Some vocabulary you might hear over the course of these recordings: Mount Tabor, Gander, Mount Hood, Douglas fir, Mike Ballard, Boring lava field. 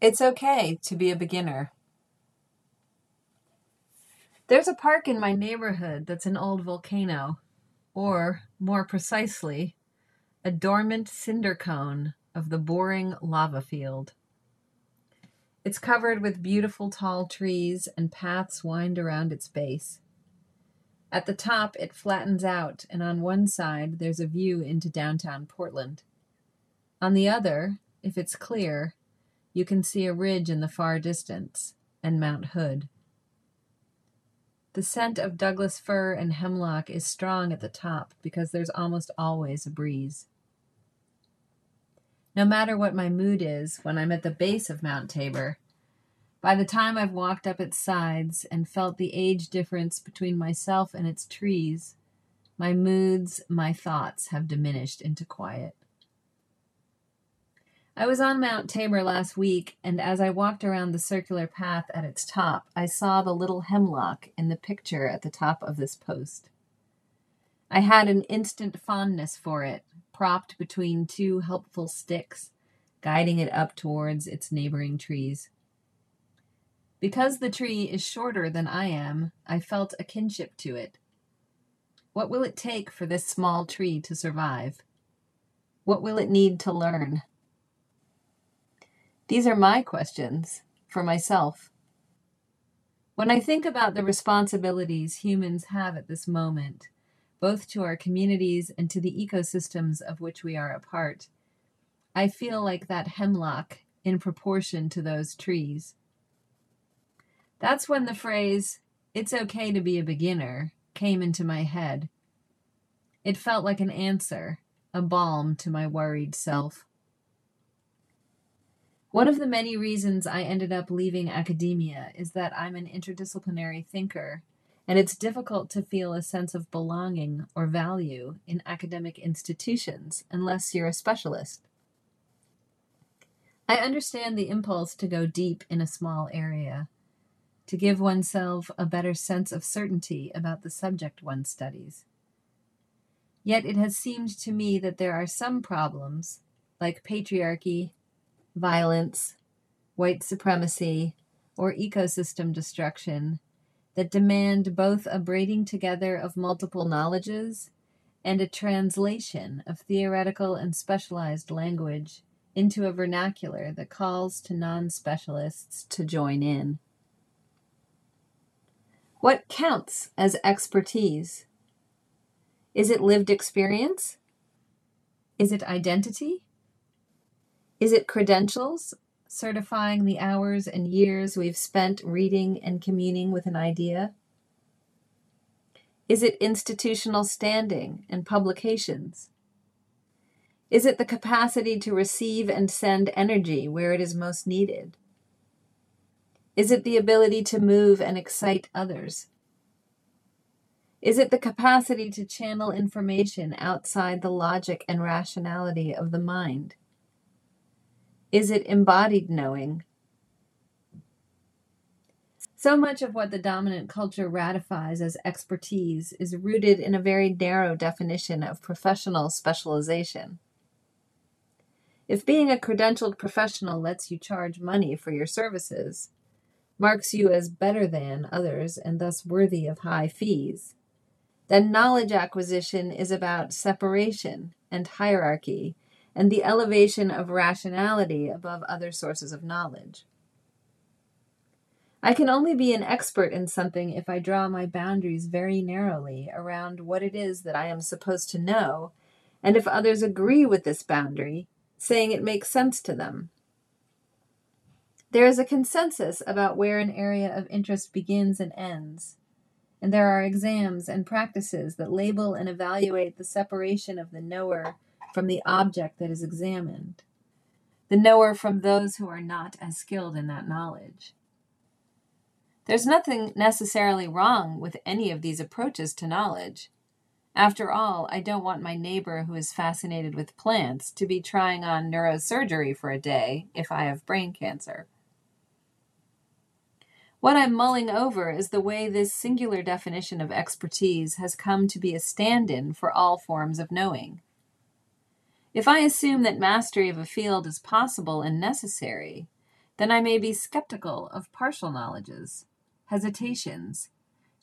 It's okay to be a beginner. There's a park in my neighborhood that's an old volcano, or more precisely, a dormant cinder cone of the Boring lava field. It's covered with beautiful tall trees, and paths wind around its base. At the top, it flattens out, and on one side, there's a view into downtown Portland. On the other, if it's clear, you can see a ridge in the far distance, and Mount Hood. The scent of Douglas fir and hemlock is strong at the top because there's almost always a breeze. No matter what my mood is when I'm at the base of Mount Tabor, by the time I've walked up its sides and felt the age difference between myself and its trees, my moods, my thoughts have diminished into quiet. I was on Mount Tabor last week, and as I walked around the circular path at its top, I saw the little hemlock in the picture at the top of this post. I had an instant fondness for it, propped between two helpful sticks, guiding it up towards its neighboring trees. Because the tree is shorter than I am, I felt a kinship to it. What will it take for this small tree to survive? What will it need to learn? These are my questions for myself. When I think about the responsibilities humans have at this moment, both to our communities and to the ecosystems of which we are a part, I feel like that hemlock in proportion to those trees. That's when the phrase, "It's okay to be a beginner," came into my head. It felt like an answer, a balm to my worried self. One of the many reasons I ended up leaving academia is that I'm an interdisciplinary thinker, and it's difficult to feel a sense of belonging or value in academic institutions unless you're a specialist. I understand the impulse to go deep in a small area, to give oneself a better sense of certainty about the subject one studies. Yet it has seemed to me that there are some problems, like patriarchy, violence, white supremacy, or ecosystem destruction, that demand both a braiding together of multiple knowledges and a translation of theoretical and specialized language into a vernacular that calls to non-specialists to join in. What counts as expertise? Is it lived experience? Is it identity? Is it credentials? Certifying the hours and years we've spent reading and communing with an idea? Is it institutional standing and publications? Is it the capacity to receive and send energy where it is most needed? Is it the ability to move and excite others? Is it the capacity to channel information outside the logic and rationality of the mind? Is it embodied knowing? So much of what the dominant culture ratifies as expertise is rooted in a very narrow definition of professional specialization. If being a credentialed professional lets you charge money for your services, marks you as better than others and thus worthy of high fees, then knowledge acquisition is about separation and hierarchy, and the elevation of rationality above other sources of knowledge. I can only be an expert in something if I draw my boundaries very narrowly around what it is that I am supposed to know, and if others agree with this boundary, saying it makes sense to them. There is a consensus about where an area of interest begins and ends, and there are exams and practices that label and evaluate the separation of the knower from the object that is examined, the knower from those who are not as skilled in that knowledge. There's nothing necessarily wrong with any of these approaches to knowledge. After all, I don't want my neighbor who is fascinated with plants to be trying on neurosurgery for a day if I have brain cancer. What I'm mulling over is the way this singular definition of expertise has come to be a stand-in for all forms of knowing. If I assume that mastery of a field is possible and necessary, then I may be skeptical of partial knowledges, hesitations,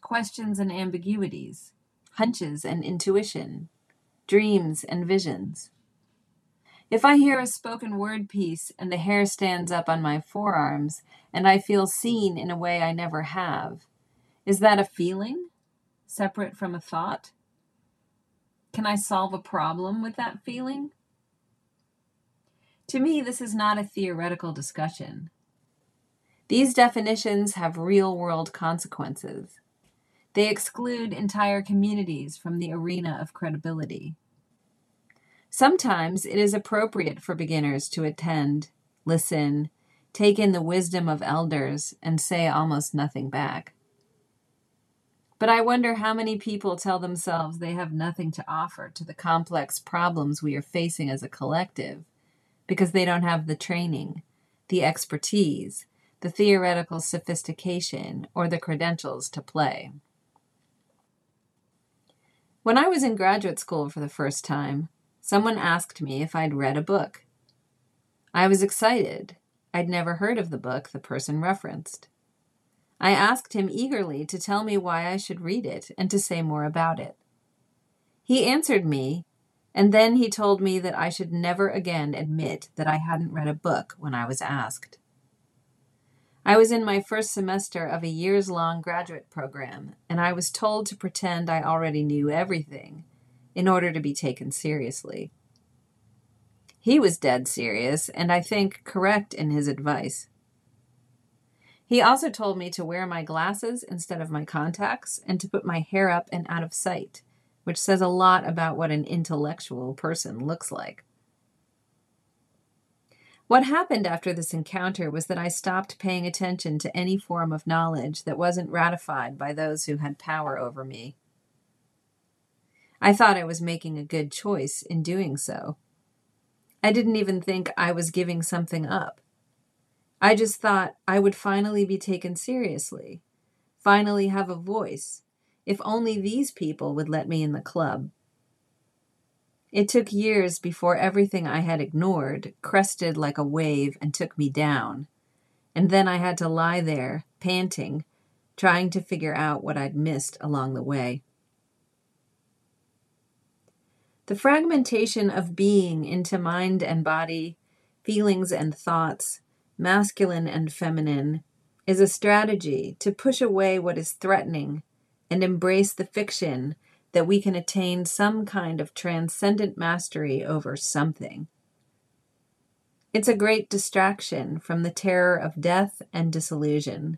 questions and ambiguities, hunches and intuition, dreams and visions. If I hear a spoken word piece and the hair stands up on my forearms and I feel seen in a way I never have, is that a feeling separate from a thought? Can I solve a problem with that feeling? To me, this is not a theoretical discussion. These definitions have real-world consequences. They exclude entire communities from the arena of credibility. Sometimes it is appropriate for beginners to attend, listen, take in the wisdom of elders, and say almost nothing back. But I wonder how many people tell themselves they have nothing to offer to the complex problems we are facing as a collective because they don't have the training, the expertise, the theoretical sophistication, or the credentials to play. When I was in graduate school for the first time, someone asked me if I'd read a book. I was excited. I'd never heard of the book the person referenced. I asked him eagerly to tell me why I should read it and to say more about it. He answered me, and then he told me that I should never again admit that I hadn't read a book when I was asked. I was in my first semester of a years-long graduate program, and I was told to pretend I already knew everything in order to be taken seriously. He was dead serious, and I think correct in his advice. He also told me to wear my glasses instead of my contacts and to put my hair up and out of sight, which says a lot about what an intellectual person looks like. What happened after this encounter was that I stopped paying attention to any form of knowledge that wasn't ratified by those who had power over me. I thought I was making a good choice in doing so. I didn't even think I was giving something up. I just thought I would finally be taken seriously, finally have a voice, if only these people would let me in the club. It took years before everything I had ignored crested like a wave and took me down, and then I had to lie there, panting, trying to figure out what I'd missed along the way. The fragmentation of being into mind and body, feelings and thoughts, masculine and feminine, is a strategy to push away what is threatening and embrace the fiction that we can attain some kind of transcendent mastery over something. It's a great distraction from the terror of death and disillusion.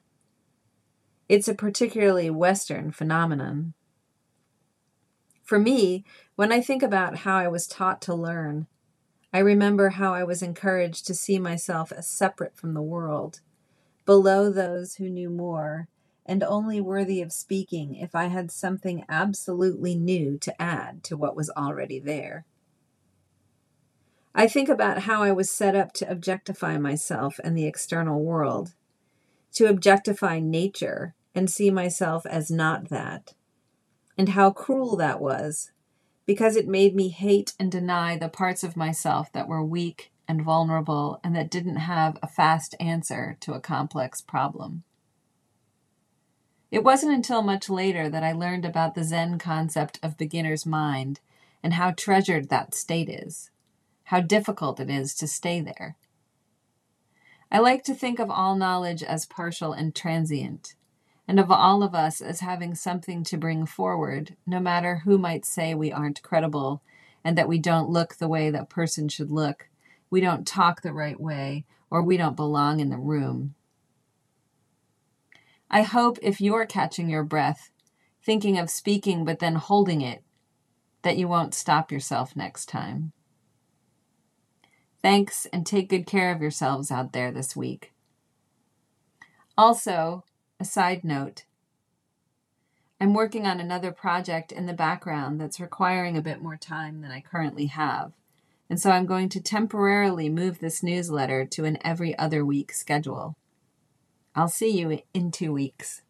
It's a particularly Western phenomenon. For me, when I think about how I was taught to learn, I remember how I was encouraged to see myself as separate from the world, below those who knew more, and only worthy of speaking if I had something absolutely new to add to what was already there. I think about how I was set up to objectify myself and the external world, to objectify nature and see myself as not that, and how cruel that was, because it made me hate and deny the parts of myself that were weak and vulnerable and that didn't have a fast answer to a complex problem. It wasn't until much later that I learned about the Zen concept of beginner's mind and how treasured that state is, how difficult it is to stay there. I like to think of all knowledge as partial and transient, and of all of us as having something to bring forward, no matter who might say we aren't credible and that we don't look the way that person should look, we don't talk the right way, or we don't belong in the room. I hope if you're catching your breath, thinking of speaking but then holding it, that you won't stop yourself next time. Thanks, and take good care of yourselves out there this week. Also, a side note, I'm working on another project in the background that's requiring a bit more time than I currently have, and so I'm going to temporarily move this newsletter to an every other week schedule. I'll see you in 2 weeks.